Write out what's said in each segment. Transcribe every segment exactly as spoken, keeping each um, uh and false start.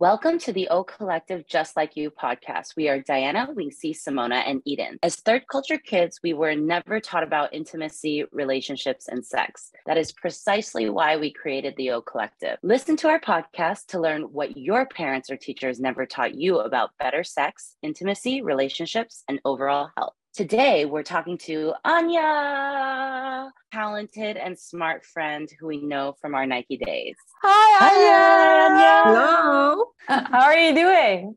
Welcome to the Oh Collective Just Like You podcast. We are Diana, Lisi, Simona, and Eden. As third culture kids, we were never taught about intimacy, relationships, and sex. That is precisely why we created the Oh Collective. Listen to our podcast to learn what your parents or teachers never taught you about better sex, intimacy, relationships, and overall health. Today, we're talking to Anja, talented and smart friend who we know from our Nike days. Hi, Anja. Anja. Hello. How are you doing?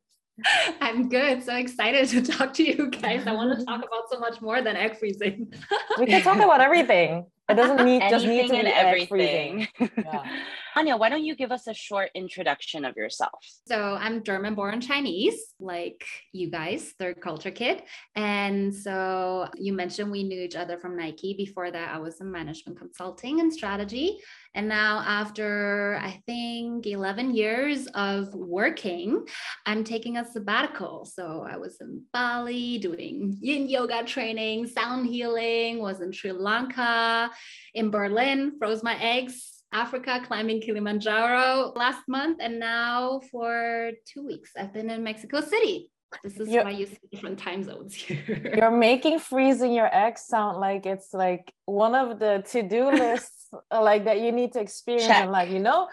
I'm good. So excited to talk to you guys. I want to talk about so much more than everything. We can talk about everything. It doesn't need just need to be everything. everything. Yeah. Anja, why don't you give us a short introduction of yourself? So I'm German-born Chinese, like you guys, third culture kid. And so you mentioned we knew each other from Nike. Before that, I was in management consulting and strategy. And now after, I think, eleven years of working, I'm taking a sabbatical. So I was in Bali doing yin yoga training, sound healing, was in Sri Lanka, in Berlin, froze my eggs. Africa, climbing Kilimanjaro last month, and now for two weeks I've been in Mexico City. This is you're, why you see different time zones here. You're making freezing your eggs sound like it's like one of the to-do lists like that you need to experience. Check. Like, you know,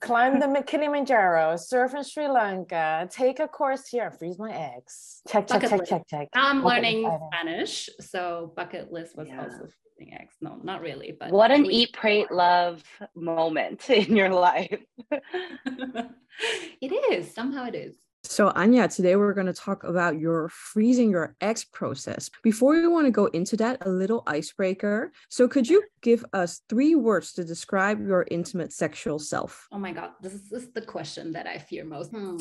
climb the Kilimanjaro, surf in Sri Lanka, take a course here, freeze my eggs. Check, check, check, check, check. Now I'm bucket learning list. Spanish, so bucket list was yeah. also freezing eggs. No, not really. But what an eat, prate, love moment in your life. It is. Somehow it is. So Anja, today we're going to talk about your freezing your eggs process. Before we want to go into that, a little icebreaker. So could you give us three words to describe your intimate sexual self? Oh my God, this is, this is the question that I fear most. Hmm.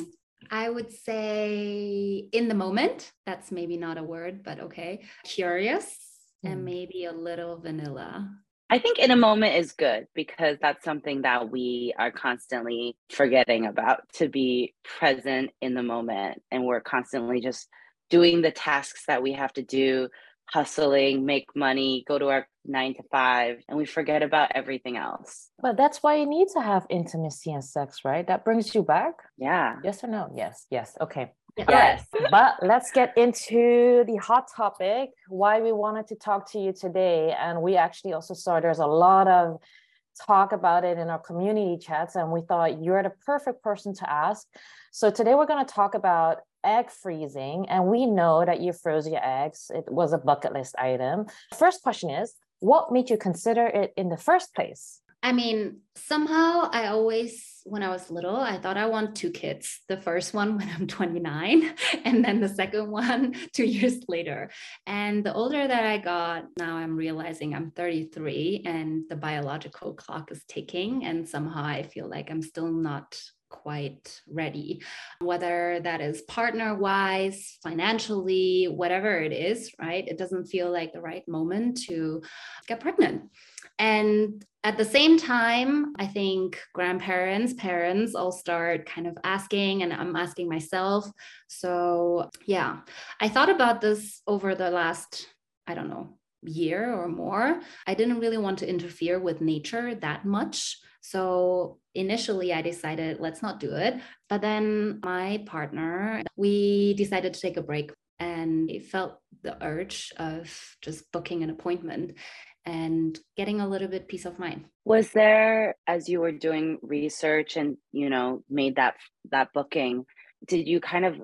I would say in the moment. That's maybe not a word, but okay. Curious hmm. and maybe a little vanilla. I think in a moment is good because that's something that we are constantly forgetting about, to be present in the moment. And we're constantly just doing the tasks that we have to do, hustling, make money, go to our nine to five, and we forget about everything else. But that's why you need to have intimacy and sex, right? That brings you back. Yeah. Yes or no? Yes. Yes. Okay. Yes. Right. But let's get into the hot topic, why we wanted to talk to you today. And we actually also saw there's a lot of talk about it in our community chats, and we thought you're the perfect person to ask. So today we're going to talk about egg freezing, and we know that you froze your eggs. It was a bucket list item. First question is, what made you consider it in the first place? I mean, somehow I always, when I was little, I thought I want two kids. The first one when I'm twenty-nine, and then the second one two years later. And the older that I got, now I'm realizing I'm thirty-three and the biological clock is ticking. And somehow I feel like I'm still not quite ready, whether that is partner wise, financially, whatever it is, right? It doesn't feel like the right moment to get pregnant. And at the same time, I think grandparents, parents all start kind of asking, and I'm asking myself. So yeah, I thought about this over the last, I don't know, year or more. I didn't really want to interfere with nature that much. So initially I decided, let's not do it. But then my partner, we decided to take a break, and it felt the urge of just booking an appointment and getting a little bit peace of mind. Was there, as you were doing research and, you know, made that, that booking, did you kind of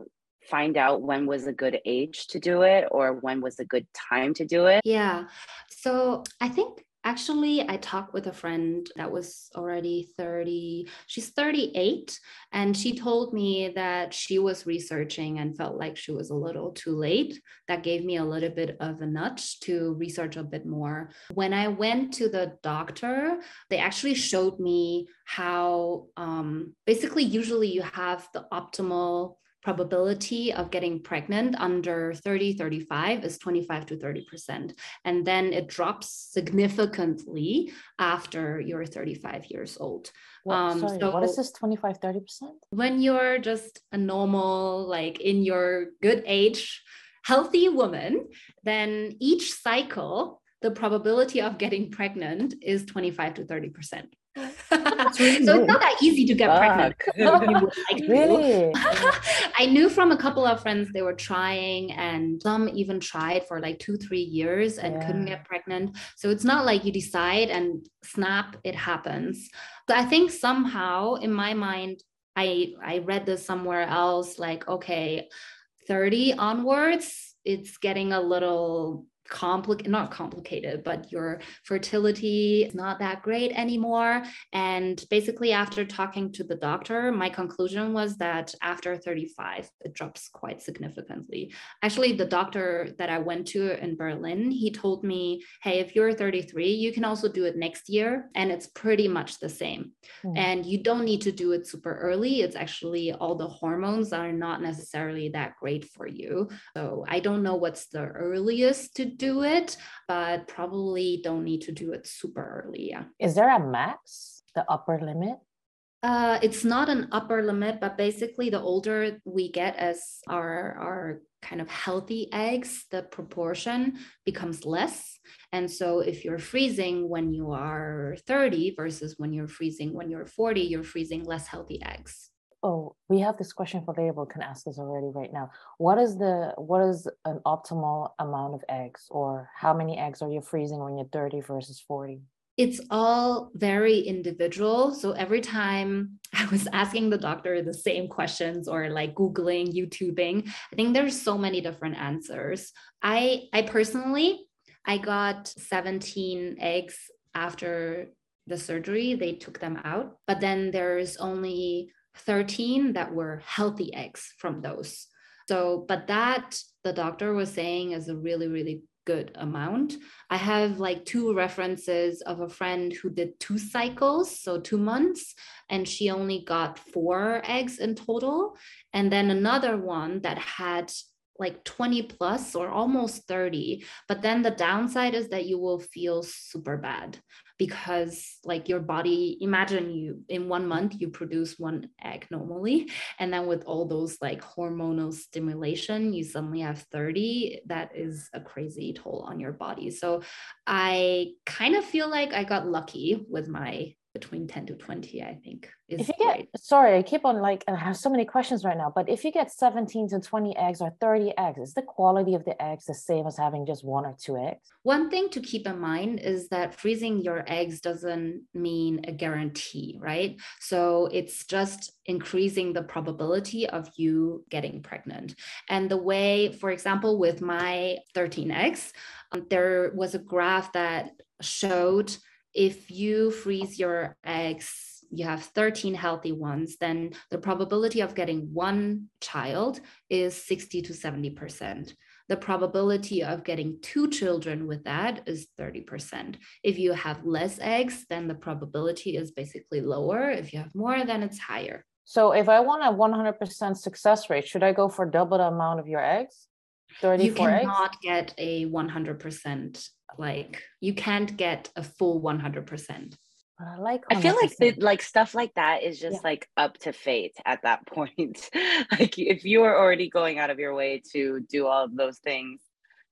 find out when was a good age to do it, or when was a good time to do it? Yeah. So I think actually I talked with a friend that was already thirty. She's thirty-eight. And she told me that she was researching and felt like she was a little too late. That gave me a little bit of a nudge to research a bit more. When I went to the doctor, they actually showed me how um, basically usually you have the optimal probability of getting pregnant under thirty, thirty-five is twenty-five to thirty percent. And then it drops significantly after you're thirty-five years old. What, um, sorry, so what is this twenty-five, thirty percent? When you're just a normal, like in your good age, healthy woman, then each cycle, the probability of getting pregnant is twenty-five to thirty percent. Really so good. It's not that easy to get Fuck. pregnant. Like really? I knew from a couple of friends they were trying, and some even tried for like two, three years and yeah. couldn't get pregnant. So it's not like you decide and snap, it happens. So I think somehow in my mind, I I read this somewhere else, like, okay, thirty onwards, it's getting a little complicated, not complicated, but your fertility is not that great anymore. And basically after talking to the doctor, my conclusion was that after thirty-five, it drops quite significantly. Actually, the doctor that I went to in Berlin, he told me, hey, if you're thirty-three, you can also do it next year. And it's pretty much the same. Mm. And you don't need to do it super early. It's actually all the hormones that are not necessarily that great for you. So I don't know what's the earliest to do it, but probably don't need to do it super early. Yeah. Is there a max, the upper limit? Uh, it's not an upper limit, but basically the older we get as our, our kind of healthy eggs, the proportion becomes less. And so if you're freezing when you are thirty versus when you're freezing when you're forty, you're freezing less healthy eggs. Oh, we have this question for Label, can ask this already right now. What is the what is an optimal amount of eggs, or how many eggs are you freezing when you're thirty versus forty? It's all very individual. So every time I was asking the doctor the same questions, or like Googling, YouTubing, I think there's so many different answers. I I personally, I got seventeen eggs after the surgery. They took them out, but then there's only thirteen that were healthy eggs from those. So, but that the doctor was saying is a really, really good amount. I have like two references of a friend who did two cycles, so two months, and she only got four eggs in total. And then another one that had like twenty plus or almost thirty. But then the downside is that you will feel super bad, because like your body, imagine you in one month, you produce one egg normally. And then with all those like hormonal stimulation, you suddenly have thirty. That is a crazy toll on your body. So I kind of feel like I got lucky with my between ten to twenty, I think. Is if you get, right. Sorry, I keep on like, I have so many questions right now, but if you get seventeen to twenty eggs or thirty eggs, is the quality of the eggs the same as having just one or two eggs? One thing to keep in mind is that freezing your eggs doesn't mean a guarantee, right? So it's just increasing the probability of you getting pregnant. And the way, for example, with my thirteen eggs, um, there was a graph that showed if you freeze your eggs, you have thirteen healthy ones, then the probability of getting one child is sixty to seventy percent. The probability of getting two children with that is thirty percent. If you have less eggs, then the probability is basically lower. If you have more, then it's higher. So if I want a one hundred percent success rate, should I go for double the amount of your eggs? thirty-four you cannot eggs? Get a one hundred percent. Like you can't get a full one hundred percent. I like. I feel like the, like stuff like that is just yeah. like up to fate at that point. Like if you are already going out of your way to do all of those things,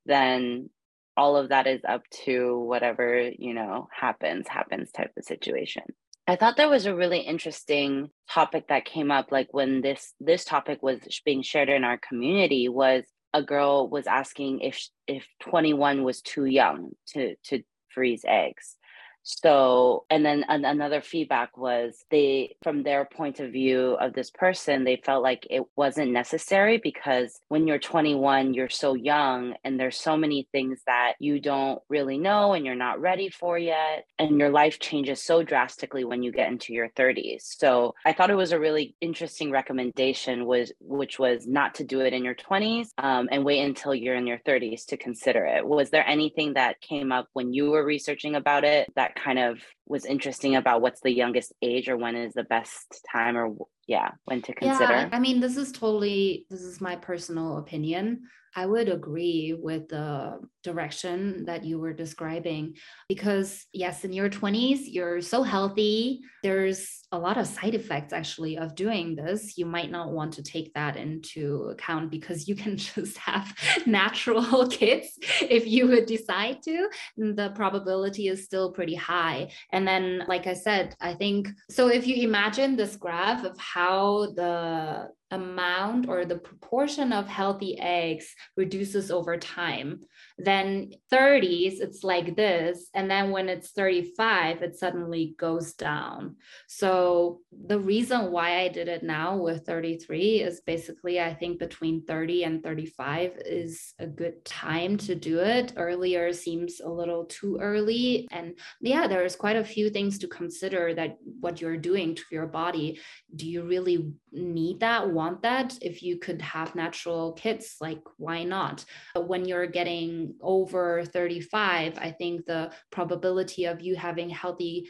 then all of that is up to whatever, you know, happens, happens type of situation. I thought there was a really interesting topic that came up, like when this this topic was being shared in our community, was a girl was asking if if twenty-one was too young to to freeze eggs. So, and then an, another feedback was they, from their point of view of this person, they felt like it wasn't necessary because when you're twenty-one, you're so young and there's so many things that you don't really know and you're not ready for yet. And your life changes so drastically when you get into your thirties. So I thought it was a really interesting recommendation was, which was not to do it in your twenties um, and wait until you're in your thirties to consider it. Was there anything that came up when you were researching about it that kind of was interesting about what's the youngest age or when is the best time or yeah, when to consider. Yeah, I mean, this is totally, this is my personal opinion. I would agree with the direction that you were describing, because yes, in your twenties, you're so healthy. There's a lot of side effects actually of doing this. You might not want to take that into account because you can just have natural kids if you would decide to. The probability is still pretty high. And then, like I said, I think, so if you imagine this graph of how the amount or the proportion of healthy eggs reduces over time. Then thirties, it's like this. And then when it's thirty-five, it suddenly goes down. So the reason why I did it now with thirty-three is basically, I think between thirty and thirty-five is a good time to do it. Earlier seems a little too early. And yeah, there's quite a few things to consider that what you're doing to your body. Do you really need that? Want that? If you could have natural kids, like, why not? But when you're getting over thirty-five, I think the probability of you having healthy,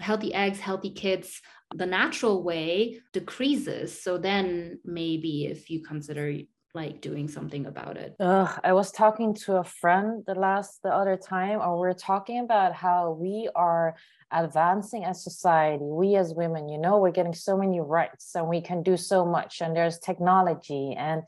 healthy eggs, healthy kids, the natural way decreases. So then maybe if you consider like doing something about it. Ugh, I was talking to a friend the last, the other time, or we we're talking about how we are advancing as society. We as women, you know, we're getting so many rights and we can do so much, and there's technology and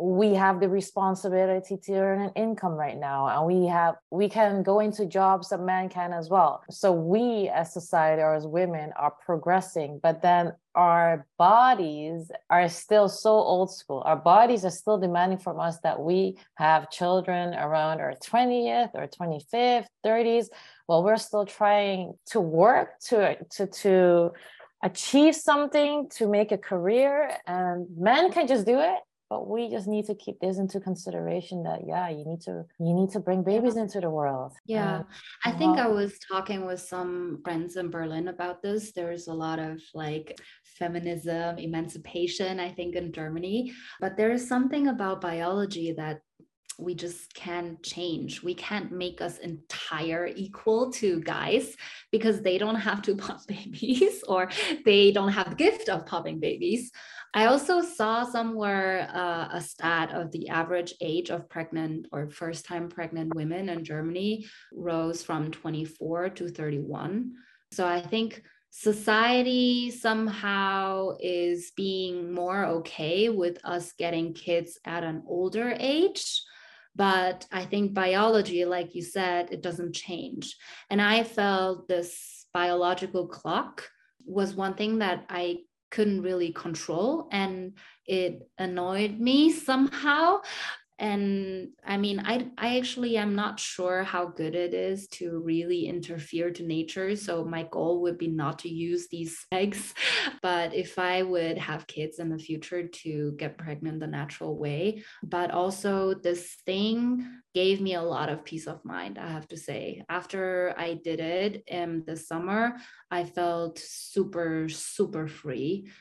we have the responsibility to earn an income right now, and we have we can go into jobs that men can as well. So we as society or as women are progressing, but then our bodies are still so old school. Our bodies are still demanding from us that we have children around our twentieth or twenty-fifth, thirties. Well, we're still trying to work to to to achieve something, to make a career, and men can just do it. But we just need to keep this into consideration that, yeah, you need to you need to bring babies yeah. into the world. Yeah, um, I think well. I was talking with some friends in Berlin about this. There's a lot of like feminism, emancipation, I think, in Germany. But there is something about biology that we just can't change. We can't make us entire equal to guys because they don't have to pop babies or they don't have the gift of popping babies. I also saw somewhere uh, a stat of the average age of pregnant or first-time pregnant women in Germany rose from twenty-four to thirty-one. So I think society somehow is being more okay with us getting kids at an older age. But I think biology, like you said, it doesn't change. And I felt this biological clock was one thing that I couldn't really control, and it annoyed me somehow. And I mean, I, I actually am not sure how good it is to really interfere to nature. So my goal would be not to use these eggs. But if I would have kids in the future, to get pregnant the natural way. But also this thing gave me a lot of peace of mind, I have to say. After I did it um, this summer, I felt super, super free,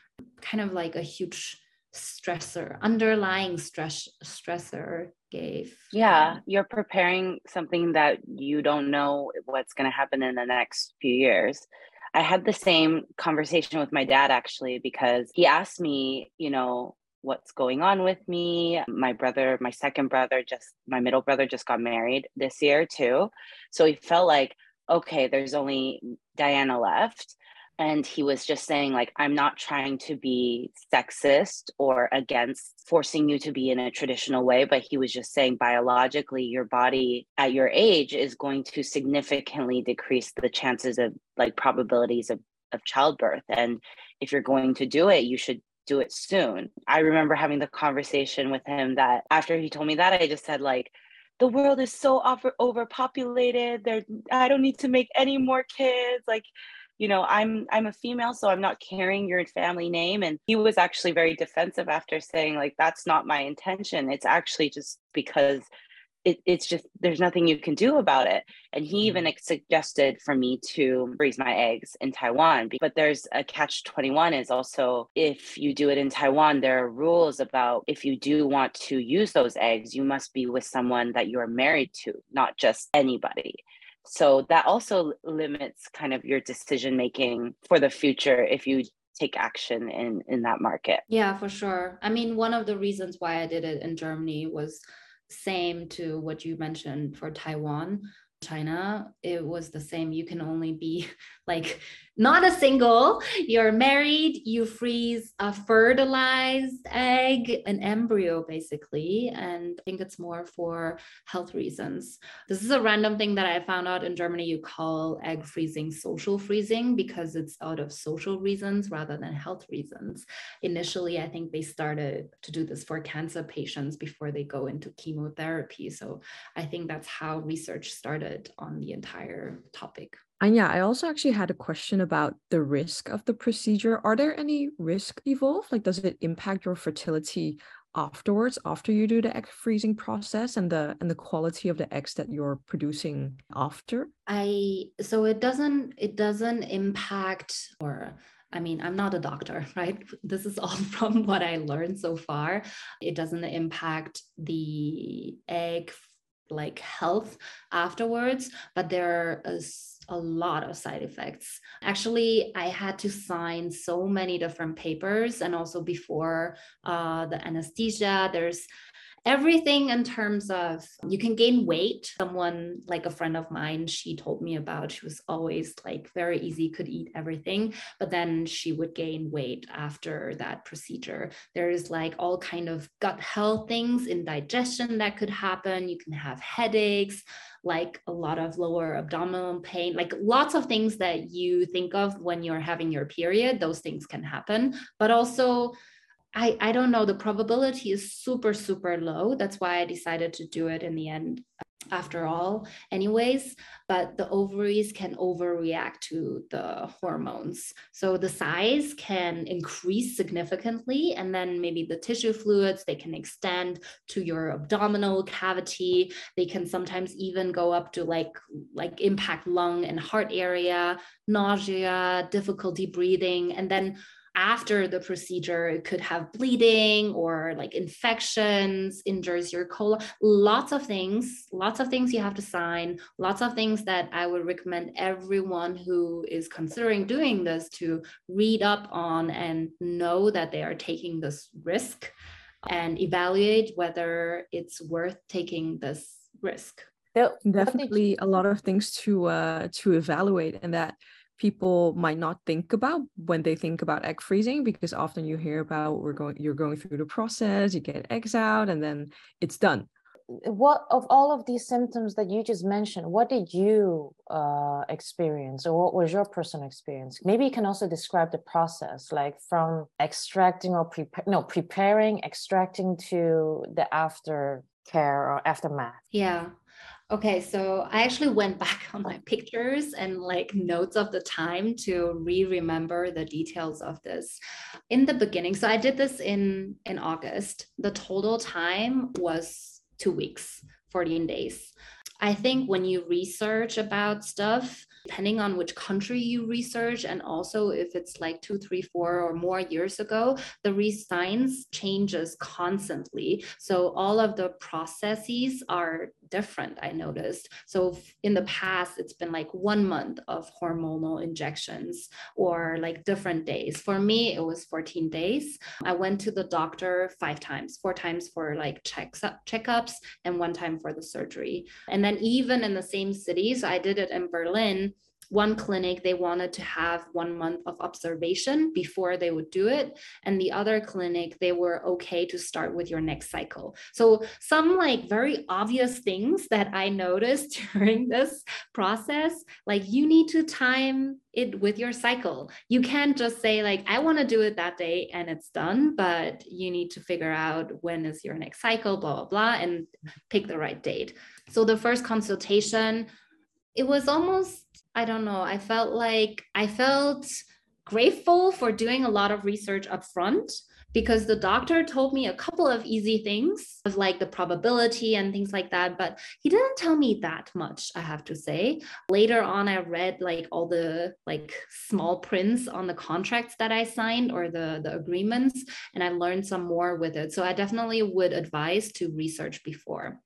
kind of like a huge stressor, underlying stress stressor gave. Yeah, you're preparing something that you don't know what's going to happen in the next few years. I had the same conversation with my dad, actually, because he asked me, you know, what's going on with me. My brother, my second brother, just my middle brother just got married this year too. So he felt like, okay, there's only Diana left. And he was just saying, like, I'm not trying to be sexist or against forcing you to be in a traditional way, but he was just saying biologically, your body at your age is going to significantly decrease the chances of like probabilities of, of childbirth. And if you're going to do it, you should do it soon. I remember having the conversation with him that after he told me that, I just said, like, the world is so over- overpopulated. There, I don't need to make any more kids. Like, you know, I'm I'm a female, so I'm not carrying your family name. And he was actually very defensive after saying, like, that's not my intention. It's actually just because it, it's just, there's nothing you can do about it. And he even suggested for me to freeze my eggs in Taiwan. But there's a catch twenty-one is also, if you do it in Taiwan, there are rules about if you do want to use those eggs, you must be with someone that you're married to, not just anybody. So that also limits kind of your decision making for the future if you take action in, in that market. Yeah, for sure. I mean, one of the reasons why I did it in Germany was same to what you mentioned for Taiwan, China. It was the same. You can only be like not a single, you're married, you freeze a fertilized egg, an embryo basically. And I think it's more for health reasons. This is a random thing that I found out in Germany. You call egg freezing social freezing because it's out of social reasons rather than health reasons. Initially, I think they started to do this for cancer patients before they go into chemotherapy. So I think that's how research started on the entire topic. Anja, I also actually had a question about the risk of the procedure. Are there any risks involved? Like, does it impact your fertility afterwards, after you do the egg freezing process and the and the quality of the eggs that you're producing after? I so it doesn't it doesn't impact or I mean, I'm not a doctor, right? This is all from what I learned so far. It doesn't impact the egg like health afterwards, but there are a, a lot of side effects. Actually, I had to sign so many different papers, and also before uh, the anesthesia, there's everything in terms of you can gain weight. Someone like a friend of mine, she told me about, she was always like very easy, could eat everything, but then she would gain weight after that procedure. There's like all kind of gut health things, indigestion that could happen. You can have headaches, like a lot of lower abdominal pain, like lots of things that you think of when you're having your period. Those things can happen, but also I, I don't know, the probability is super, super low. That's why I decided to do it in the end, after all, anyways. But the ovaries can overreact to the hormones. So the size can increase significantly. And then maybe the tissue fluids, they can extend to your abdominal cavity. They can sometimes even go up to like, like impact lung and heart area, nausea, difficulty breathing. And then after the procedure, it could have bleeding or like infections, injures your colon, lots of things, lots of things you have to sign, lots of things that I would recommend everyone who is considering doing this to read up on and know that they are taking this risk and evaluate whether it's worth taking this risk. Definitely a lot of things to uh, to evaluate, and that people might not think about when they think about egg freezing, because often you hear about we're going, you're going through the process, you get eggs out, and then it's done. What of all of these symptoms that you just mentioned, what did you uh, experience, or what was your personal experience? Maybe you can also describe the process, like from extracting or prepare, no, preparing, extracting to the aftercare or aftermath. Yeah. Okay, so I actually went back on my pictures and like notes of the time to re-remember the details of this. In the beginning, so I did this in, in August. The total time was two weeks, fourteen days. I think when you research about stuff, depending on which country you research, and also if it's like two, three, four or more years ago, the risk science changes constantly. So all of the processes are different, I noticed. So in the past, it's been like one month of hormonal injections or like different days. For me, it was fourteen days. I went to the doctor five times, four times for like checks up, checkups, and one time for the surgery. And then even in the same cities, I did it in Berlin. One clinic, they wanted to have one month of observation before they would do it. And the other clinic, they were okay to start with your next cycle. So some like very obvious things that I noticed during this process, like you need to time it with your cycle. You can't just say like, I want to do it that day and it's done, but you need to figure out when is your next cycle, blah, blah, blah, and pick the right date. So the first consultation, it was almost, I don't know, I felt like I felt grateful for doing a lot of research up front, because the doctor told me a couple of easy things of like the probability and things like that, but he didn't tell me that much, I have to say. Later on, I read like all the like small prints on the contracts that I signed or the, the agreements, and I learned some more with it. So I definitely would advise to research before.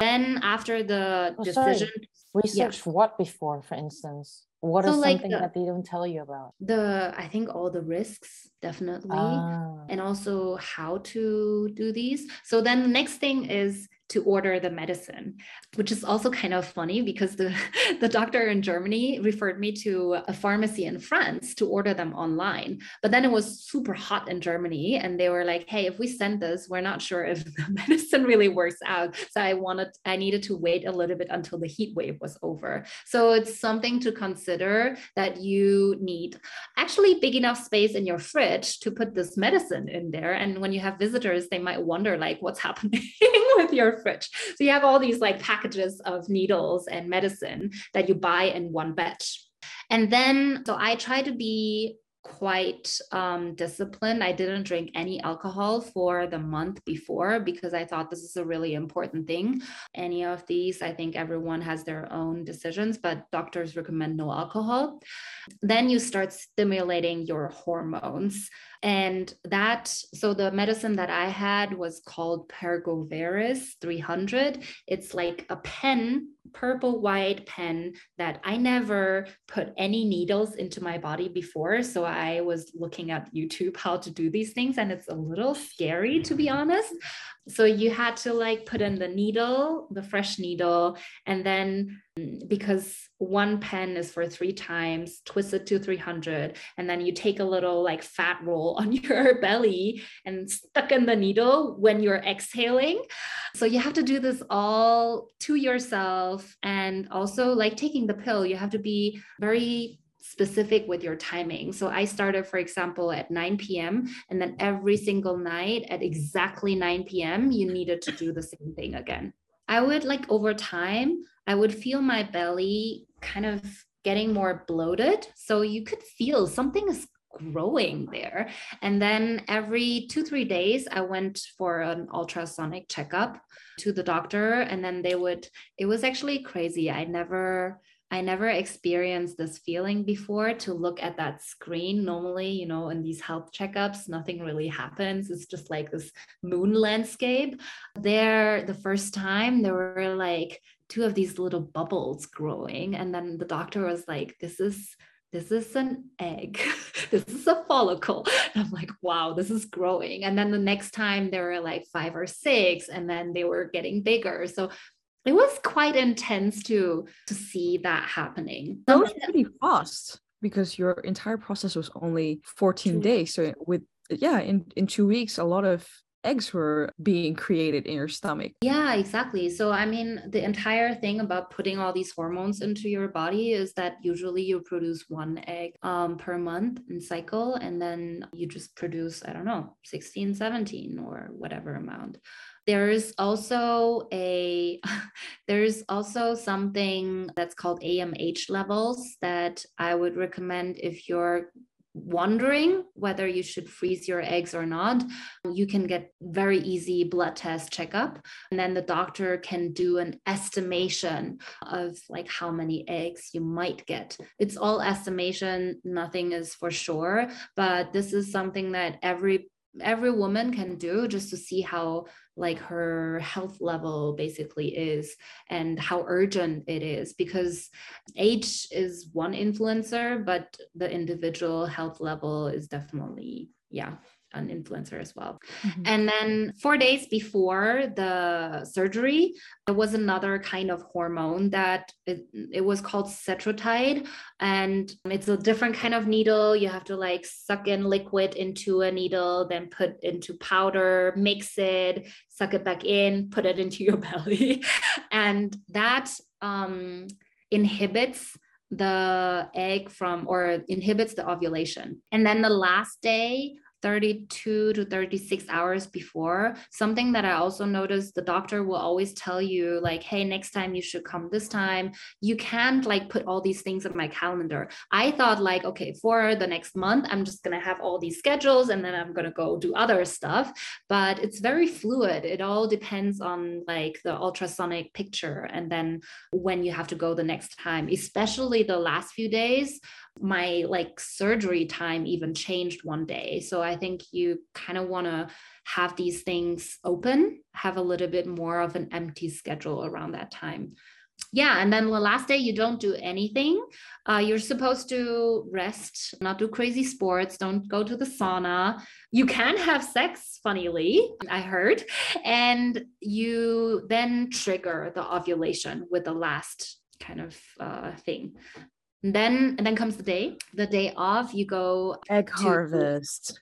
Then after the oh, decision... Sorry. Research yeah. What before, for instance? What so is something like the, that they don't tell you about? The I think all the risks, definitely. Ah. And also how to do these. So then the next thing is to order the medicine, which is also kind of funny because the, the doctor in Germany referred me to a pharmacy in France to order them online. But then it was super hot in Germany. And they were like, hey, if we send this, we're not sure if the medicine really works out. So I wanted, I needed to wait a little bit until the heat wave was over. So it's something to consider that you need actually big enough space in your fridge to put this medicine in there. And when you have visitors, they might wonder like what's happening with your fridge. So you have all these like packages of needles and medicine that you buy in one batch. And then, so I try to be quite um, disciplined. I didn't drink any alcohol for the month before because I thought this is a really important thing. Any of these, I think everyone has their own decisions, but doctors recommend no alcohol. Then you start stimulating your hormones. And that, so the medicine that I had was called Pergoveris three hundred. It's like a pen, purple white pen that I never put any needles into my body before. So I was looking at YouTube how to do these things, and it's a little scary, to be honest. So you had to like put in the needle, the fresh needle, and then because one pen is for three times, twist it to three hundred, and then you take a little like fat roll on your belly and stuck in the needle when you're exhaling. So you have to do this all to yourself. And also like taking the pill, you have to be very specific with your timing. So I started, for example, at nine p.m. and then every single night at exactly nine p.m. you needed to do the same thing again. I would like over time, I would feel my belly kind of getting more bloated. So you could feel something is growing there. And then every two, three days, I went for an ultrasonic checkup to the doctor. And then they would, it was actually crazy. I never... I never experienced this feeling before to look at that screen. Normally, you know, in these health checkups, nothing really happens. It's just like this moon landscape. There, the first time, there were like two of these little bubbles growing. And then the doctor was like, this is This is an egg. This is a follicle. And I'm like, wow, this is growing. And then the next time there were like five or six, and then they were getting bigger. So it was quite intense to to see that happening. That was pretty fast because your entire process was only fourteen days. So with yeah, in, in two weeks, a lot of eggs were being created in your stomach. Yeah, exactly. So I mean, the entire thing about putting all these hormones into your body is that usually you produce one egg um, per month in cycle, and then you just produce, I don't know, sixteen, seventeen or whatever amount. There is also a, there's also something that's called A M H levels that I would recommend if you're wondering whether you should freeze your eggs or not. You can get very easy blood test checkup, and then the doctor can do an estimation of like how many eggs you might get. It's all estimation, nothing is for sure, but this is something that every every woman can do just to see how like her health level basically is and how urgent it is, because age is one influencer, but the individual health level is definitely, yeah, an influencer as well. Mm-hmm. And then four days before the surgery, there was another kind of hormone that it, it was called cetrotide, and it's a different kind of needle. You have to like suck in liquid into a needle, then put into powder, mix it, suck it back in, put it into your belly. And that um, inhibits the egg from, or inhibits the ovulation. And then the last day, thirty-two to thirty-six hours before, something that I also noticed, the doctor will always tell you like, hey, next time you should come this time. You can't like put all these things in my calendar. I thought like, okay, for the next month, I'm just going to have all these schedules and then I'm going to go do other stuff, but it's very fluid. It all depends on like the ultrasonic picture. And then when you have to go the next time, especially the last few days, my like surgery time even changed one day. So I think you kind of want to have these things open, have a little bit more of an empty schedule around that time. yeah, and then the last day you don't do anything. Uh, you're supposed to rest, not do crazy sports, don't go to the sauna. You can have sex, funnily, I heard. And you then trigger the ovulation with the last kind of uh, thing. And then, and then comes the day, the day of, you go egg to- harvest.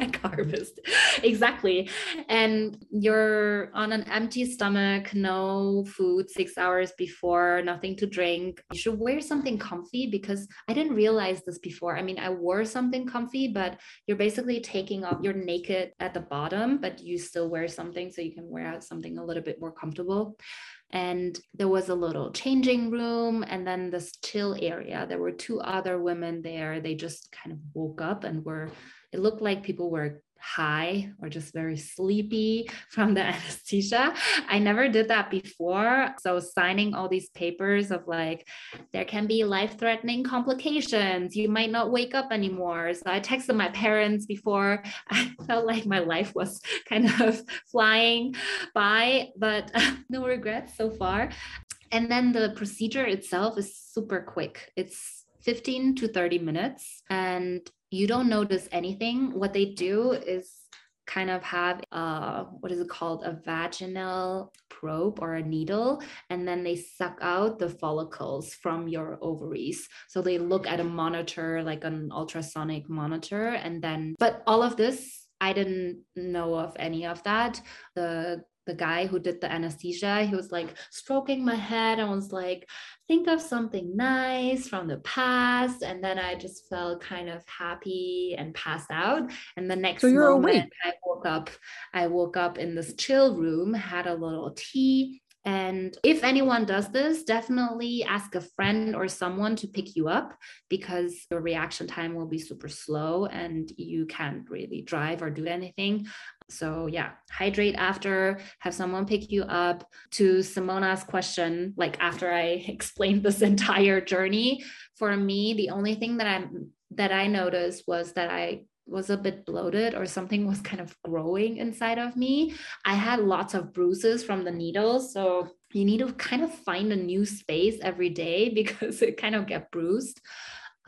Egg harvest. Exactly. And you're on an empty stomach, no food, six hours before, nothing to drink. You should wear something comfy, because I didn't realize this before. I mean, I wore something comfy, but you're basically taking off, you're naked at the bottom, but you still wear something so you can wear out something a little bit more comfortable. And there was a little changing room and then this chill area. There were two other women there. They just kind of woke up and were, it looked like people were high or just very sleepy from the anesthesia. I never did that before. So signing all these papers of like, there can be life-threatening complications. You might not wake up anymore. So I texted my parents before. I felt like my life was kind of flying by, but no regrets so far. And then the procedure itself is super quick. It's fifteen to thirty minutes. And you don't notice anything. What they do is kind of have a, what is it called? A vaginal probe or a needle. And then they suck out the follicles from your ovaries. So they look at a monitor, like an ultrasonic monitor. And then, but all of this, I didn't know of any of that. The The guy who did the anesthesia, he was like stroking my head. I was like, think of something nice from the past. And then I just felt kind of happy and passed out. And the next so you're moment awake. I woke up, I woke up in this chill room, had a little tea. And if anyone does this, definitely ask a friend or someone to pick you up, because your reaction time will be super slow and you can't really drive or do anything. So yeah, hydrate after, have someone pick you up. To Simona's question, like after I explained this entire journey, for me, the only thing that I that I noticed was that I was a bit bloated, or something was kind of growing inside of me. I had lots of bruises from the needles. So you need to kind of find a new space every day because it kind of get bruised.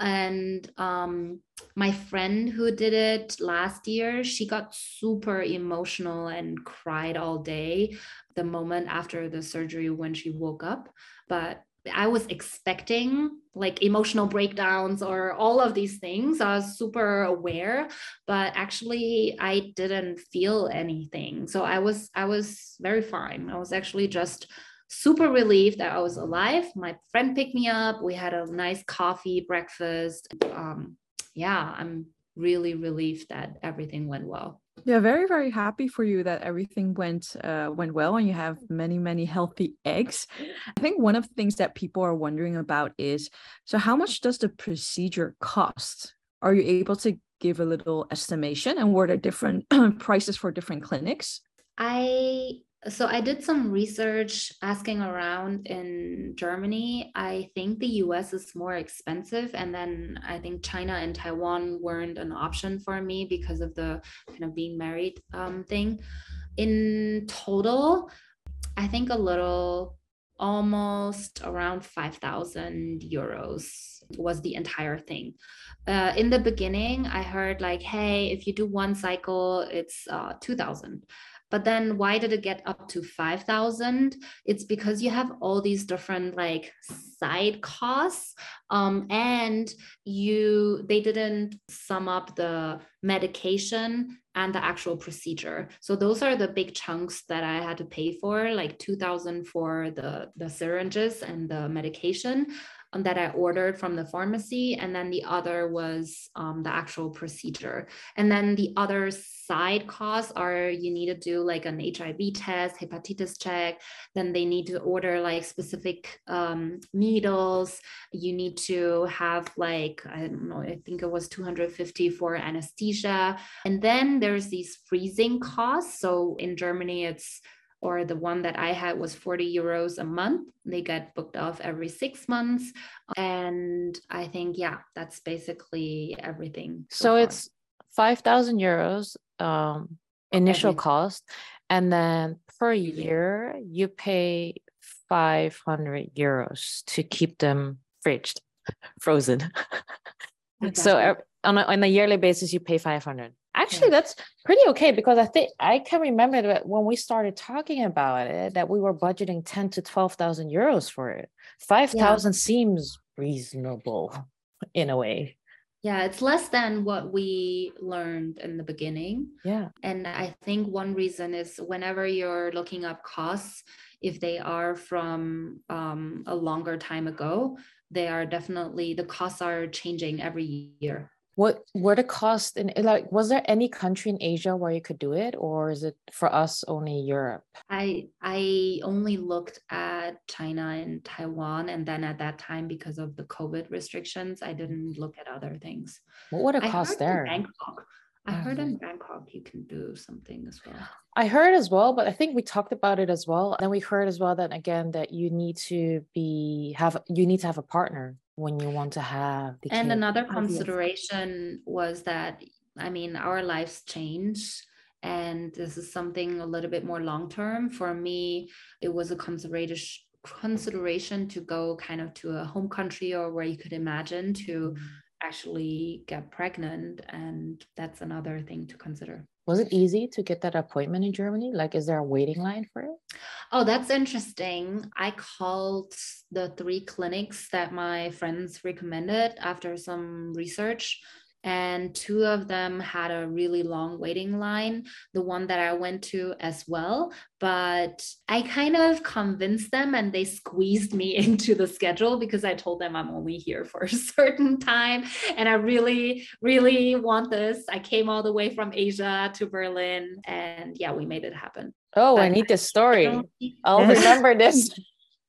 And um, my friend who did it last year, she got super emotional and cried all day the moment after the surgery when she woke up. But I was expecting like emotional breakdowns or all of these things. I was super aware, but actually I didn't feel anything. So I was, I was very fine. I was actually just super relieved that I was alive. My friend picked me up. We had a nice coffee breakfast. Um, yeah, I'm really relieved that everything went well. Yeah, very, very happy for you that everything went uh, went well and you have many, many healthy eggs. I think one of the things that people are wondering about is, so how much does the procedure cost? Are you able to give a little estimation, and were there different prices for different clinics? I... So I did some research asking around in Germany. I think the U S is more expensive. And then I think China and Taiwan weren't an option for me because of the kind of being married um, thing. In total, I think a little, almost around five thousand euros was the entire thing. Uh, in the beginning, I heard like, hey, if you do one cycle, it's uh, two thousand. But then why did it get up to five thousand? It's because you have all these different like side costs, um, and you they didn't sum up the medication and the actual procedure. So those are the big chunks that I had to pay for, like two thousand for the, the syringes and the medication that I ordered from the pharmacy. And then the other was um, the actual procedure. And then the other side costs are you need to do like an H I V test, hepatitis check. Then they need to order like specific um, needles. You need to have like, I don't know, I think it was two hundred fifty for anesthesia. And then there's these freezing costs. So in Germany, it's or the one that I had was forty euros a month. They get booked off every six months. And I think, yeah, that's basically everything. So, so it's five thousand euros um, initial everything. cost. And then per year, you pay five hundred euros to keep them fridged, frozen. Exactly. So on a, on a yearly basis, you pay five hundred. Actually, yeah. That's pretty okay, because I think I can remember that when we started talking about it, that we were budgeting ten to twelve thousand euros for it. five thousand yeah. seems reasonable in a way. Yeah, it's less than what we learned in the beginning. Yeah. And I think one reason is whenever you're looking up costs, if they are from um, a longer time ago, they are definitely, the costs are changing every year. What were the costs in, like, was there any country in Asia where you could do it, or is it for us only Europe? I I only looked at China and Taiwan, and then at that time, because of the COVID restrictions, I didn't look at other things. What were the costs there? Bangkok. I heard in Bangkok you can do something as well. I heard as well, but I think we talked about it as well. And we heard as well that again that you need to be have you need to have a partner when you want to have the and kid. Another consideration was that, I mean, our lives change, and this is something a little bit more long term. For me, it was a consideration consideration to go kind of to a home country or where you could imagine to actually get pregnant, and that's another thing to consider. Was it easy to get that appointment in Germany? Like, is there a waiting line for it? Oh, that's interesting. I called the three clinics that my friends recommended after some research, and two of them had a really long waiting line, the one that I went to as well. But I kind of convinced them, and they squeezed me into the schedule because I told them I'm only here for a certain time. And I really, really want this. I came all the way from Asia to Berlin, and yeah, we made it happen. Oh, but I need this story. I'll remember this.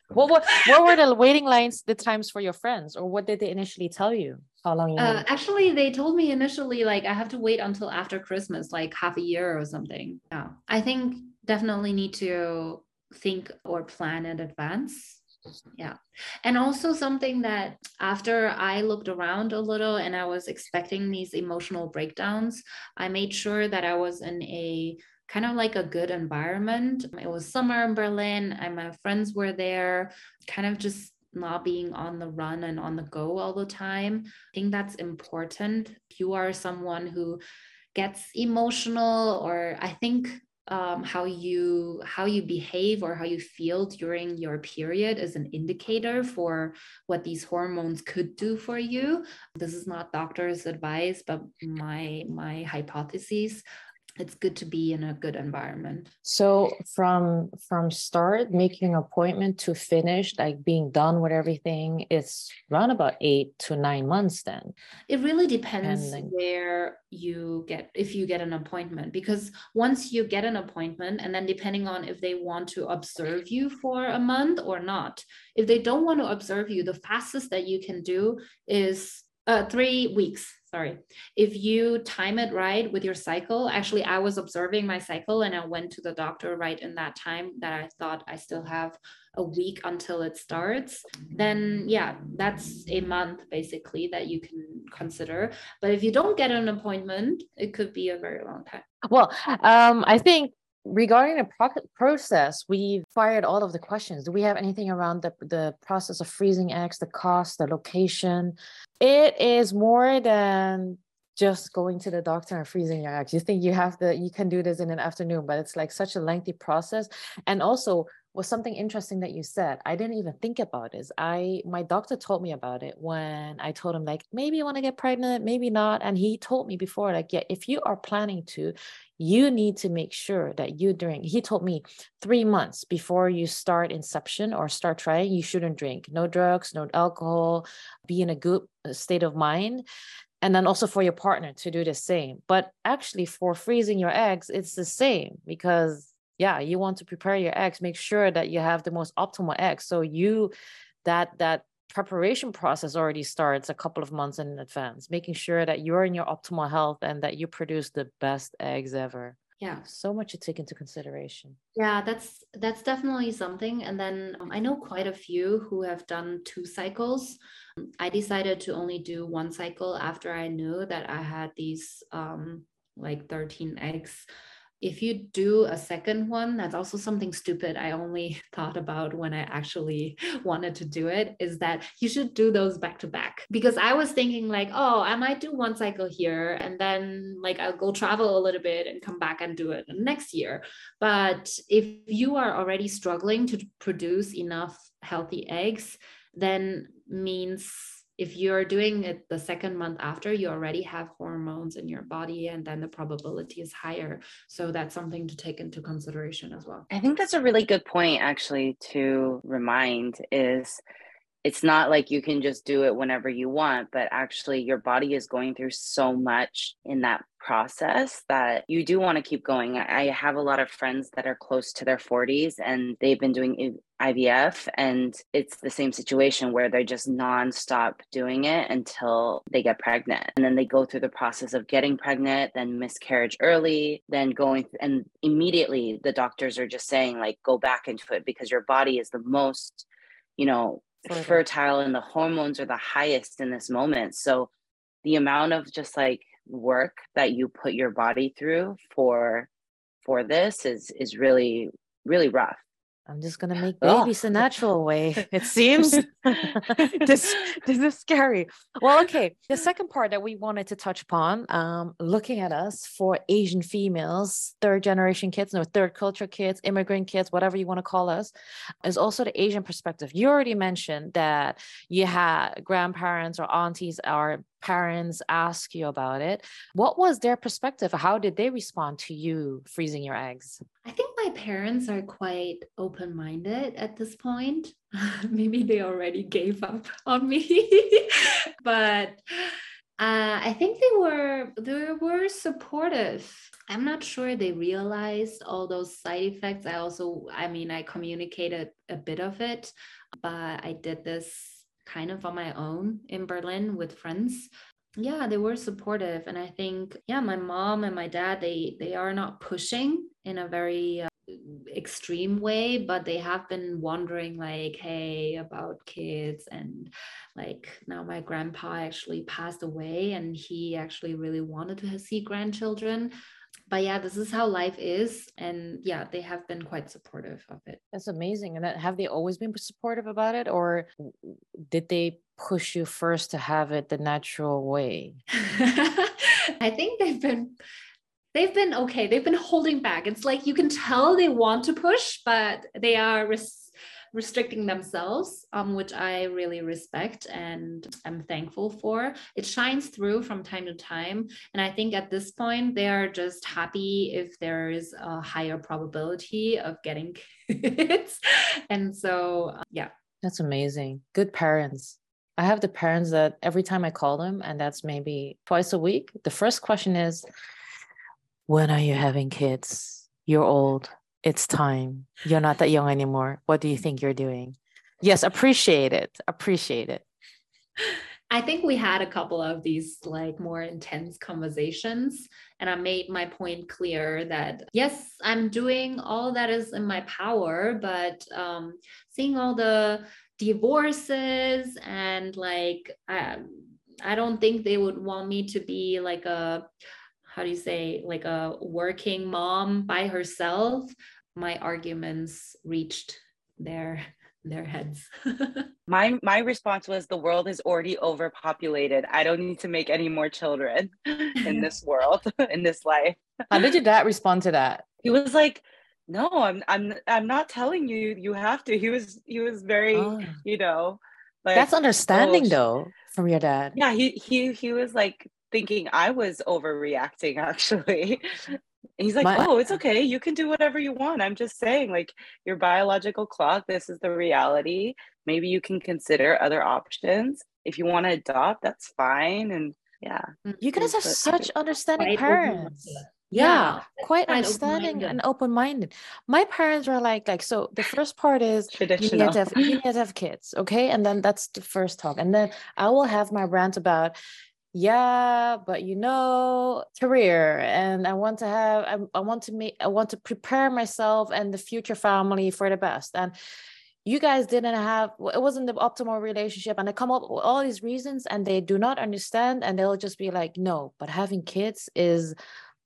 What, what, what were the waiting lines, the times for your friends, or what did they initially tell you? How long? You uh, actually, they told me initially, like, I have to wait until after Christmas, like half a year or something. Yeah, I think definitely need to think or plan in advance. Yeah. And also something that after I looked around a little and I was expecting these emotional breakdowns, I made sure that I was in a kind of like a good environment. It was summer in Berlin, and my friends were there, kind of just not being on the run and on the go all the time. I think that's important. If you are someone who gets emotional, or I think um, how you how you behave or how you feel during your period is an indicator for what these hormones could do for you. This is not doctor's advice, but my my hypothesis. It's good to be in a good environment. So from from start, making an appointment to finish, like being done with everything, it's around about eight to nine months then. It really depends then, where you get, if you get an appointment, because once you get an appointment, and then depending on if they want to observe you for a month or not, if they don't want to observe you, the fastest that you can do is uh, three weeks. Sorry, if you time it right with your cycle. Actually, I was observing my cycle, and I went to the doctor right in that time that I thought I still have a week until it starts. Then yeah, that's a month basically that you can consider. But if you don't get an appointment, it could be a very long time. Well, um, I think regarding the pro- process, we've fired all of the questions. Do we have anything around the, the process of freezing eggs, the cost, the location? It is more than just going to the doctor and freezing your eggs. You think you have the, you can do this in an afternoon, but it's like such a lengthy process. And also was something interesting that you said. I didn't even think about this. I, my doctor told me about it when I told him, like, maybe you want to get pregnant, maybe not. And he told me before, like, yeah, if you are planning to, you need to make sure that you drink. He told me three months before you start inception or start trying, you shouldn't drink. No drugs, no alcohol, be in a good state of mind. And then also for your partner to do the same. But actually for freezing your eggs, it's the same, because yeah, you want to prepare your eggs, make sure that you have the most optimal eggs. So you, that, that preparation process already starts a couple of months in advance, making sure that you're in your optimal health and that you produce the best eggs ever. Yeah. So much to take into consideration. Yeah, that's, that's definitely something. And then um, I know quite a few who have done two cycles. I decided to only do one cycle after I knew that I had these um, like thirteen eggs If you do a second one, that's also something stupid I only thought about when I actually wanted to do it, is that you should do those back to back. Because I was thinking like, oh, I might do one cycle here and then like I'll go travel a little bit and come back and do it next year. But if you are already struggling to produce enough healthy eggs, then means if you're doing it the second month after, you already have hormones in your body, and then the probability is higher. So that's something to take into consideration as well. I think that's a really good point, actually, to remind is it's not like you can just do it whenever you want, but actually your body is going through so much in that process that you do want to keep going. I have a lot of friends that are close to their forties and they've been doing I V F, and it's the same situation where they're just nonstop doing it until they get pregnant. And then they go through the process of getting pregnant, then miscarriage early, then going th- and immediately the doctors are just saying like, go back into it because your body is the most, you know, fertile and the hormones are the highest in this moment. So the amount of just like work that you put your body through for for this is is really, really rough. I'm just gonna make babies oh. a natural way, it seems. this this is scary. Well, okay. The second part that we wanted to touch upon, um, looking at us for Asian females, third generation kids, no, third culture kids, immigrant kids, whatever you want to call us, is also the Asian perspective. You already mentioned that you had grandparents or aunties or parents ask you about it. What was their perspective? How did they respond to you freezing your eggs? I think my parents are quite open-minded at this point. Maybe they already gave up on me, but uh, I think they were, they were supportive. I'm not sure they realized all those side effects. I also, I mean, I communicated a bit of it, but I did this kind of on my own in Berlin with friends. Yeah, they were supportive. And I think, yeah, my mom and my dad, they they are not pushing in a very uh, extreme way, but they have been wondering like, hey, about kids. And like now my grandpa actually passed away and he actually really wanted to see grandchildren. But yeah, this is how life is. And yeah, they have been quite supportive of it. That's amazing. And have they always been supportive about it? Or did they push you first to have it the natural way? I think they've been... They've been okay. They've been holding back. It's like you can tell they want to push, but they are res- restricting themselves, um, which I really respect and I'm thankful for. It shines through from time to time. And I think at this point, they are just happy if there is a higher probability of getting kids. And so, um, yeah. That's amazing. Good parents. I have the parents that every time I call them, and that's maybe twice a week, the first question is, when are you having kids? You're old. It's time. You're not that young anymore. What do you think you're doing? Yes, appreciate it. Appreciate it. I think we had a couple of these like more intense conversations, and I made my point clear that yes, I'm doing all that is in my power, but um, seeing all the divorces and like, I, I don't think they would want me to be like a, how do you say, like a working mom by herself. My arguments reached their their heads. my my response was, the world is already overpopulated. I don't need to make any more children in this world, in this life. How did your dad respond to that? He was like, no, I'm I'm I'm not telling you you have to. He was he was very, oh. you know, like, that's understanding oh, though from your dad. Yeah, he he he was like thinking I was overreacting, actually. And he's like, My- oh, it's okay. You can do whatever you want. I'm just saying, like, your biological clock, this is the reality. Maybe you can consider other options. If you want to adopt, that's fine. And yeah. You guys are such understanding parents. Yeah, yeah, quite understanding open-minded. And open-minded. My parents were like, like, so the first part is you need, to have, you need to have kids, okay? And then that's the first talk. And then I will have my rant about, yeah, but you know, career, and I want to have, I, I want to make, I want to prepare myself and the future family for the best. And you guys didn't have, it wasn't the optimal relationship. And I come up with all these reasons and they do not understand. And they'll just be like, no, but having kids is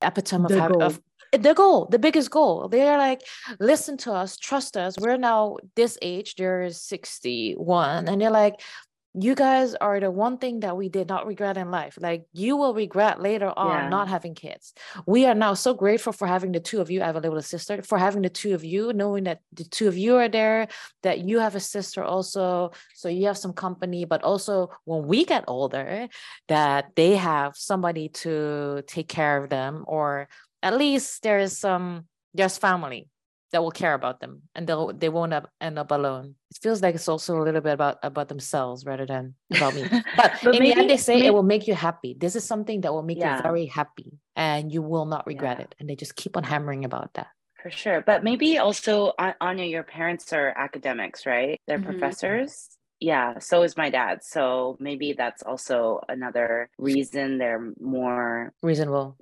epitome of, of the goal, the biggest goal. They're like, listen to us, trust us. We're now this age, they're sixty-one. And they're like, you guys are the one thing that we did not regret in life. Like, you will regret later on yeah. not having kids. We are now so grateful for having the two of you. I have a little sister. For having the two of you, knowing that the two of you are there, that you have a sister also, so you have some company. But also when we get older, that they have somebody to take care of them, or at least there is some, there's family that will care about them, and they'll, they won't end up alone. It feels like it's also a little bit about, about themselves rather than about me. But, but in maybe, the end, they say maybe, it will make you happy. This is something that will make yeah. you very happy, and you will not regret yeah. it. And they just keep on hammering about that. For sure. But maybe also, Anya, your parents are academics, right? They're mm-hmm. professors. Yeah, so is my dad. So maybe that's also another reason they're more... Reasonable.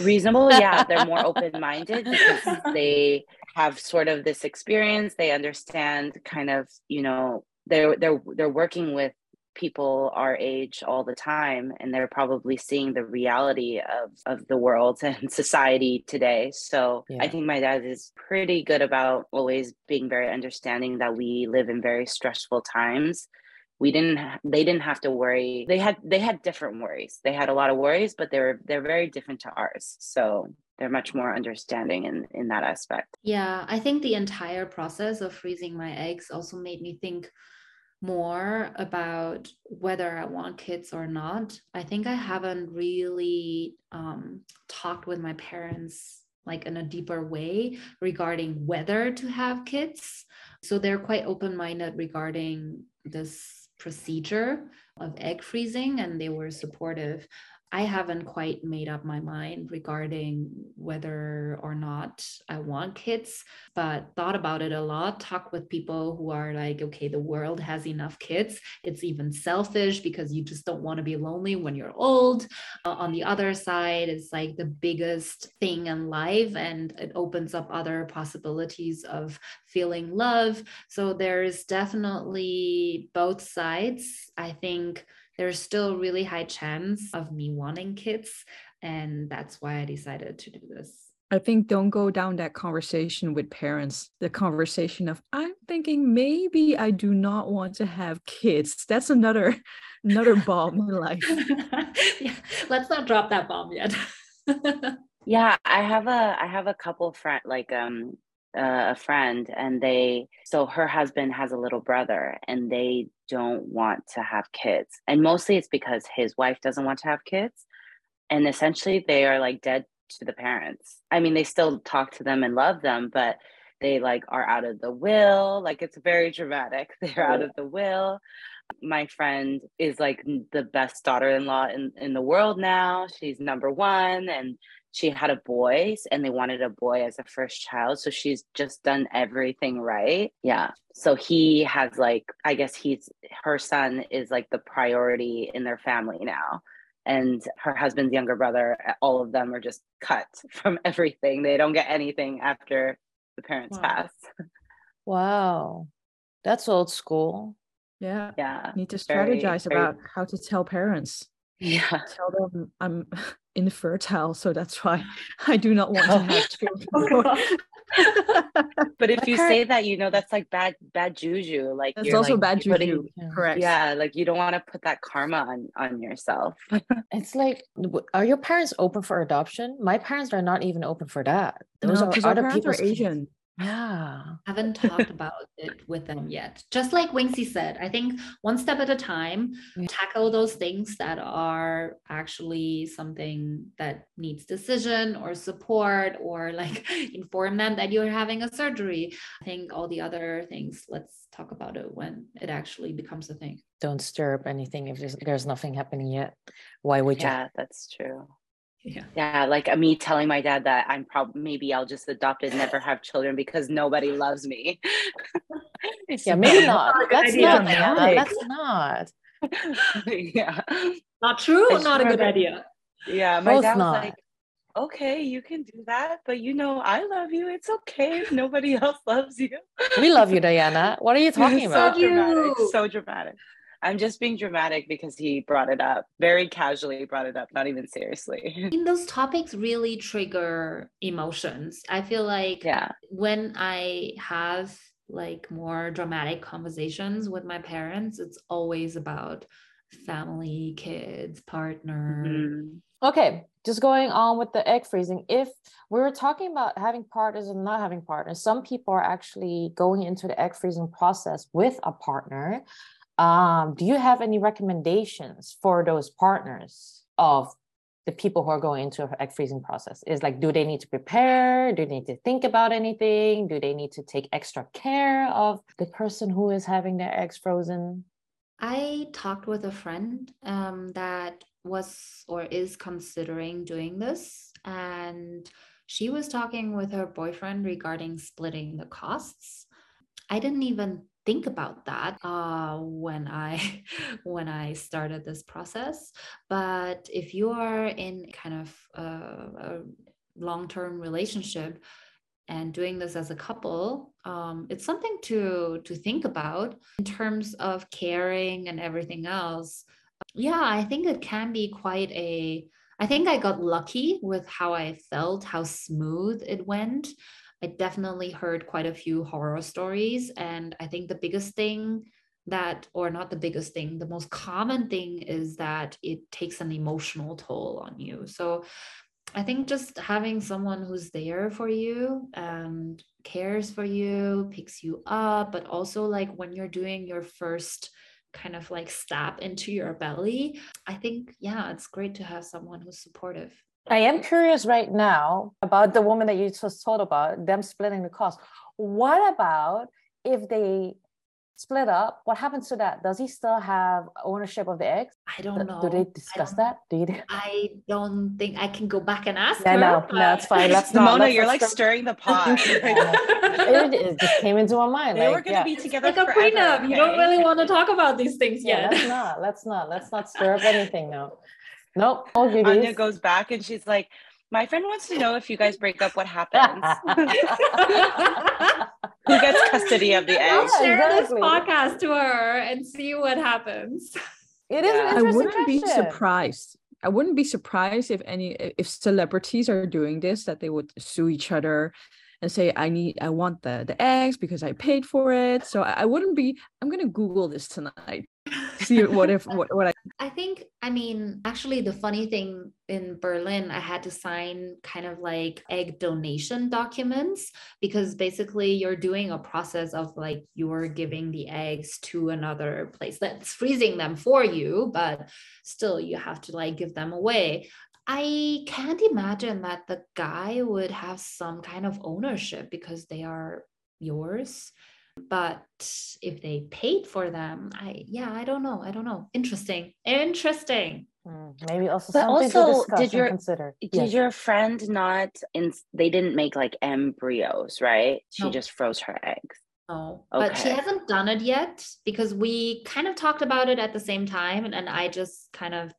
Reasonable, yeah. They're more open-minded because they have sort of this experience. They understand kind of, you know, they're they're they're working with people our age all the time, and they're probably seeing the reality of of the world and society today. So yeah. I think my dad is pretty good about always being very understanding that we live in very stressful times. We didn't, they didn't have to worry. They had, they had different worries. They had a lot of worries, but they were, they're very different to ours. So they're much more understanding in, in that aspect. Yeah. I think the entire process of freezing my eggs also made me think more about whether I want kids or not. I think I haven't really um, talked with my parents like in a deeper way regarding whether to have kids. So they're quite open-minded regarding this procedure of egg freezing, and they were supportive. I haven't quite made up my mind regarding whether or not I want kids, but thought about it a lot, talked with people who are like, okay, the world has enough kids. It's even selfish because you just don't want to be lonely when you're old. Uh, on the other side, it's like the biggest thing in life, and it opens up other possibilities of feeling love. So there is definitely both sides. I think there's still a really high chance of me wanting kids, and that's why I decided to do this. I think don't go down that conversation with parents, the conversation of, I'm thinking maybe I do not want to have kids. That's another, another bomb in life. Yeah, let's not drop that bomb yet. Yeah, I have a, I have a couple friend, like, um, Uh, a friend, and they, so her husband has a little brother, and they don't want to have kids. And mostly it's because his wife doesn't want to have kids. And essentially they are like dead to the parents. I mean, they still talk to them and love them, but they like are out of the will. Like, it's very dramatic. They're out of the will. My friend is like the best daughter-in-law in, in the world now. She's number one, and she had a boy, and they wanted a boy as a first child. So she's just done everything right. Yeah. So he has like, I guess he's, her son is like the priority in their family now. And her husband's younger brother, all of them are just cut from everything. They don't get anything after the parents wow. pass. Wow. That's old school. Yeah. Yeah. Need to strategize very, about very... how to tell parents. Yeah. Tell them I'm infertile, so that's why I do not want to have children. But if you say that, you know, that's like bad, bad juju. Like, it's also like bad juju. Putting, yeah. Correct. Yeah. Like, you don't want to put that karma on, on yourself. It's like, are your parents open for adoption? My parents are not even open for that. Those no, are other people's are Asian. Kids. Yeah. Haven't talked about it with them yet. Just like Wingsy said, I think one step at a time, yeah. tackle those things that are actually something that needs decision or support, or like inform them that you're having a surgery. I think all the other things, let's talk about it when it actually becomes a thing. Don't stir up anything if there's, there's nothing happening yet. Why would yeah, you? Yeah, that's true. Yeah. yeah, like me telling my dad that I'm probably, maybe I'll just adopt and never have children because nobody loves me. Yeah, maybe not. That's not, yeah, that's not. Yeah. Not true, or not a good idea. Yeah, my dad was like, okay, you can do that, but you know, I love you. It's okay if nobody else loves you. We love you, Diana. What are you talking about? So dramatic. So dramatic. I'm just being dramatic because he brought it up, very casually brought it up, not even seriously. And those topics really trigger emotions. I feel like yeah. when I have like more dramatic conversations with my parents, it's always about family, kids, partner. Mm-hmm. Okay, just going on with the egg freezing. If we were talking about having partners and not having partners, some people are actually going into the egg freezing process with a partner. Um, do you have any recommendations for those partners of the people who are going into an egg freezing process? Is like, do they need to prepare? Do they need to think about anything? Do they need to take extra care of the person who is having their eggs frozen? I talked with a friend um, that was or is considering doing this, and she was talking with her boyfriend regarding splitting the costs. I didn't even think about that uh, when I when I started this process. But if you are in kind of uh, a long-term relationship and doing this as a couple, um, it's something to to think about in terms of caring and everything else. Yeah, I think it can be quite a, I think I got lucky with how I felt, how smooth it went. I definitely heard quite a few horror stories. And I think the biggest thing that, or not the biggest thing, the most common thing is that it takes an emotional toll on you. So I think just having someone who's there for you and cares for you, picks you up, but also like when you're doing your first kind of like stab into your belly, I think, yeah, it's great to have someone who's supportive. I am curious right now about the woman that you just told about, them splitting the cost. What about if they split up? What happens to that? Does he still have ownership of the eggs? I don't know. Do they discuss that? Do you? I don't think I can go back and ask yeah, her. No, but... no, it's fine. Let's not. Mona, let's, you're let's like start... stirring the pot. it, it just came into my mind. They like, were going to yeah. be together like forever. A prenup. Okay. You don't really want to talk about these things yeah, yet. Let's not. Let's not. Let's not stir up anything now. Nope. Oh, Anja goes back and she's like, my friend wants to know if you guys break up, what happens? Who gets custody of the eggs? I'll share exactly. this podcast to her and see what happens. It is yeah. an interesting I wouldn't question. be surprised. I wouldn't be surprised if any if celebrities are doing this, that they would sue each other and say, I need, I want the, the eggs because I paid for it. So I, I wouldn't be, I'm going to Google this tonight. See what if what, what I I think I mean actually the funny thing in Berlin, I had to sign kind of like egg donation documents, because basically you're doing a process of like you're giving the eggs to another place that's freezing them for you, but still you have to like give them away. I can't imagine that the guy would have some kind of ownership because they are yours. But if they paid for them, I, yeah, I don't know. I don't know. Interesting. Interesting. Mm, maybe also but something also, to discuss did your, and consider. Did yes. your friend not, in, they didn't make like embryos, right? She no. just froze her eggs. No, okay. But she hasn't done it yet because we kind of talked about it at the same time. And, and I just kind of,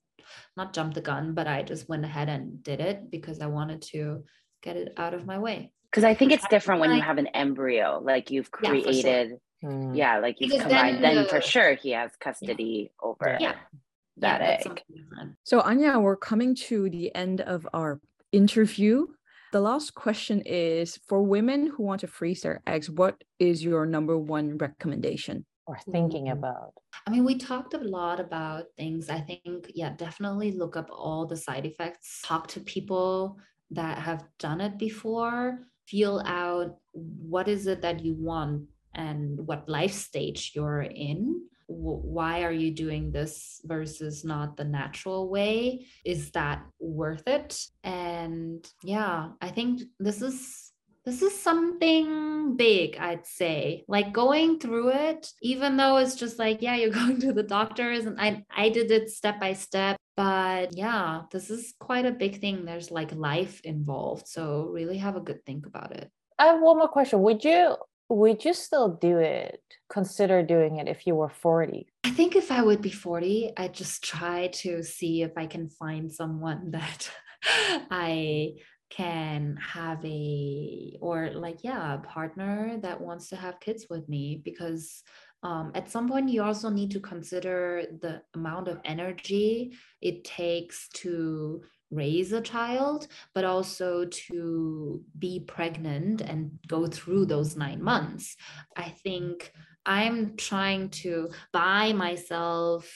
not jumped the gun, but I just went ahead and did it because I wanted to get it out of my way. Because I think it's different when you have an embryo, like you've created, yeah, sure. yeah like you've because combined, then, uh, then for sure he has custody yeah. over yeah. that yeah, egg. So Anja, we're coming to the end of our interview. The last question is, for women who want to freeze their eggs, what is your number one recommendation? Or thinking about? I mean, we talked a lot about things. I think, yeah, definitely look up all the side effects, talk to people that have done it before. Feel out what is it that you want and what life stage you're in. Why are you doing this versus not the natural way? Is that worth it? And yeah, I think this is this is something big, I'd say. Like going through it, even though it's just like, yeah, you're going to the doctors, and I I did it step by step. But yeah, this is quite a big thing. There's like life involved. So really have a good think about it. I have one more question. Would you would you still do it, consider doing it if you were forty? I think if I would be forty, I'd just try to see if I can find someone that I can have a, or like, yeah, a partner that wants to have kids with me, because Um, at some point, you also need to consider the amount of energy it takes to raise a child, but also to be pregnant and go through those nine months. I think I'm trying to buy myself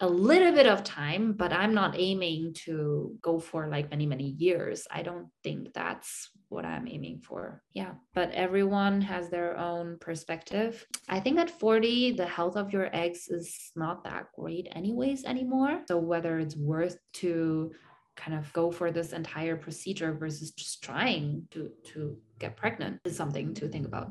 a little bit of time, but I'm not aiming to go for like many, many years. I don't think that's what I'm aiming for. Yeah, but everyone has their own perspective. I think at forty, the health of your eggs is not that great anyways anymore. So whether it's worth to kind of go for this entire procedure versus just trying to to get pregnant is something to think about.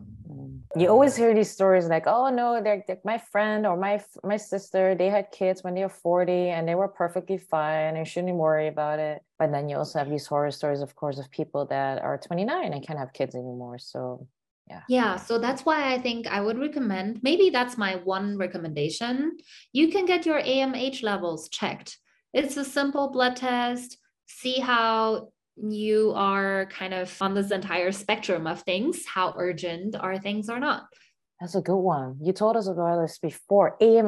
You always hear these stories like, oh no, they're, they're my friend or my my sister, they had kids when they were forty and they were perfectly fine and shouldn't worry about it. But then you also have these horror stories, of course, of people that are twenty-nine and can't have kids anymore. So yeah. Yeah. So that's why I think I would recommend, maybe that's my one recommendation. You can get your A M H levels checked. It's a simple blood test. See how you are kind of on this entire spectrum of things. How urgent are things or not? That's a good one. You told us about this before. A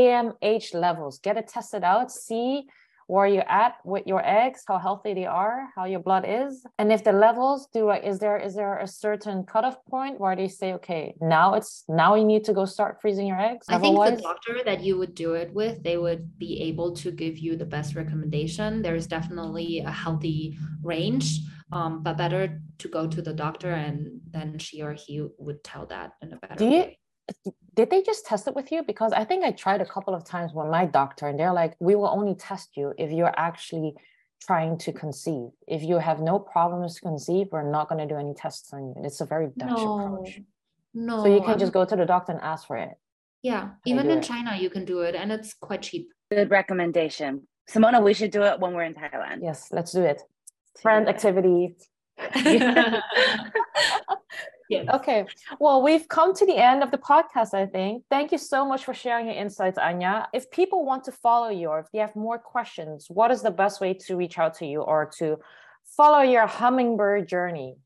M H levels. Get it tested out. See where you're at with your eggs, how healthy they are, how your blood is, and if the levels do. Is there is there a certain cutoff point where they say, okay, now it's now you need to go start freezing your eggs? I Otherwise, think the doctor that you would do it with, they would be able to give you the best recommendation. There's definitely a healthy range, um, but better to go to the doctor, and then she or he would tell that in a better do you- way. Did they just test it with you? Because I think I tried a couple of times with my doctor and they're like, we will only test you if you're actually trying to conceive. If you have no problems to conceive, we're not going to do any tests on you. It's a very Dutch no, approach. No. So you can just go to the doctor and ask for it. Yeah. Even in it. China, you can do it and it's quite cheap. Good recommendation. Simona, we should do it when we're in Thailand. Yes, let's do it. Friend activity. Yes. Okay. Well, we've come to the end of the podcast, I think. Thank you so much for sharing your insights, Anja. If people want to follow you or if they have more questions, what is the best way to reach out to you or to follow your hummingbird journey?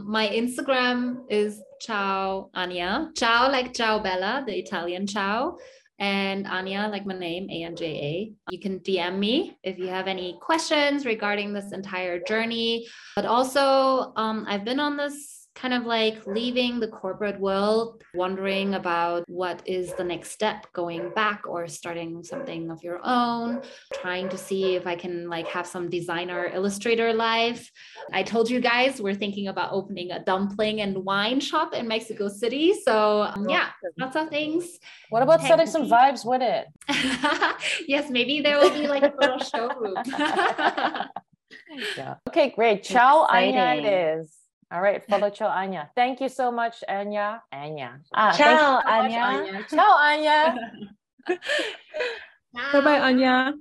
My Instagram is Ciao Anja. Ciao like Ciao Bella, the Italian ciao. And Anja, like my name, A N J A. You can D M me if you have any questions regarding this entire journey. But also, um, I've been on this kind of like leaving the corporate world, wondering about what is the next step, going back or starting something of your own, trying to see if I can like have some designer illustrator life. I told you guys we're thinking about opening a dumpling and wine shop in Mexico City. So um, yeah, lots of things. What about hey, setting some vibes with it? Yes, maybe there will be like a little showroom. Yeah. Okay, great. Ciao, Anja it is. All right, follow Ciao Anja. Thank you so much, Anja. Anja. Ah, Ciao, so Anja. Anja. Ciao, Anja. Bye-bye, Anja.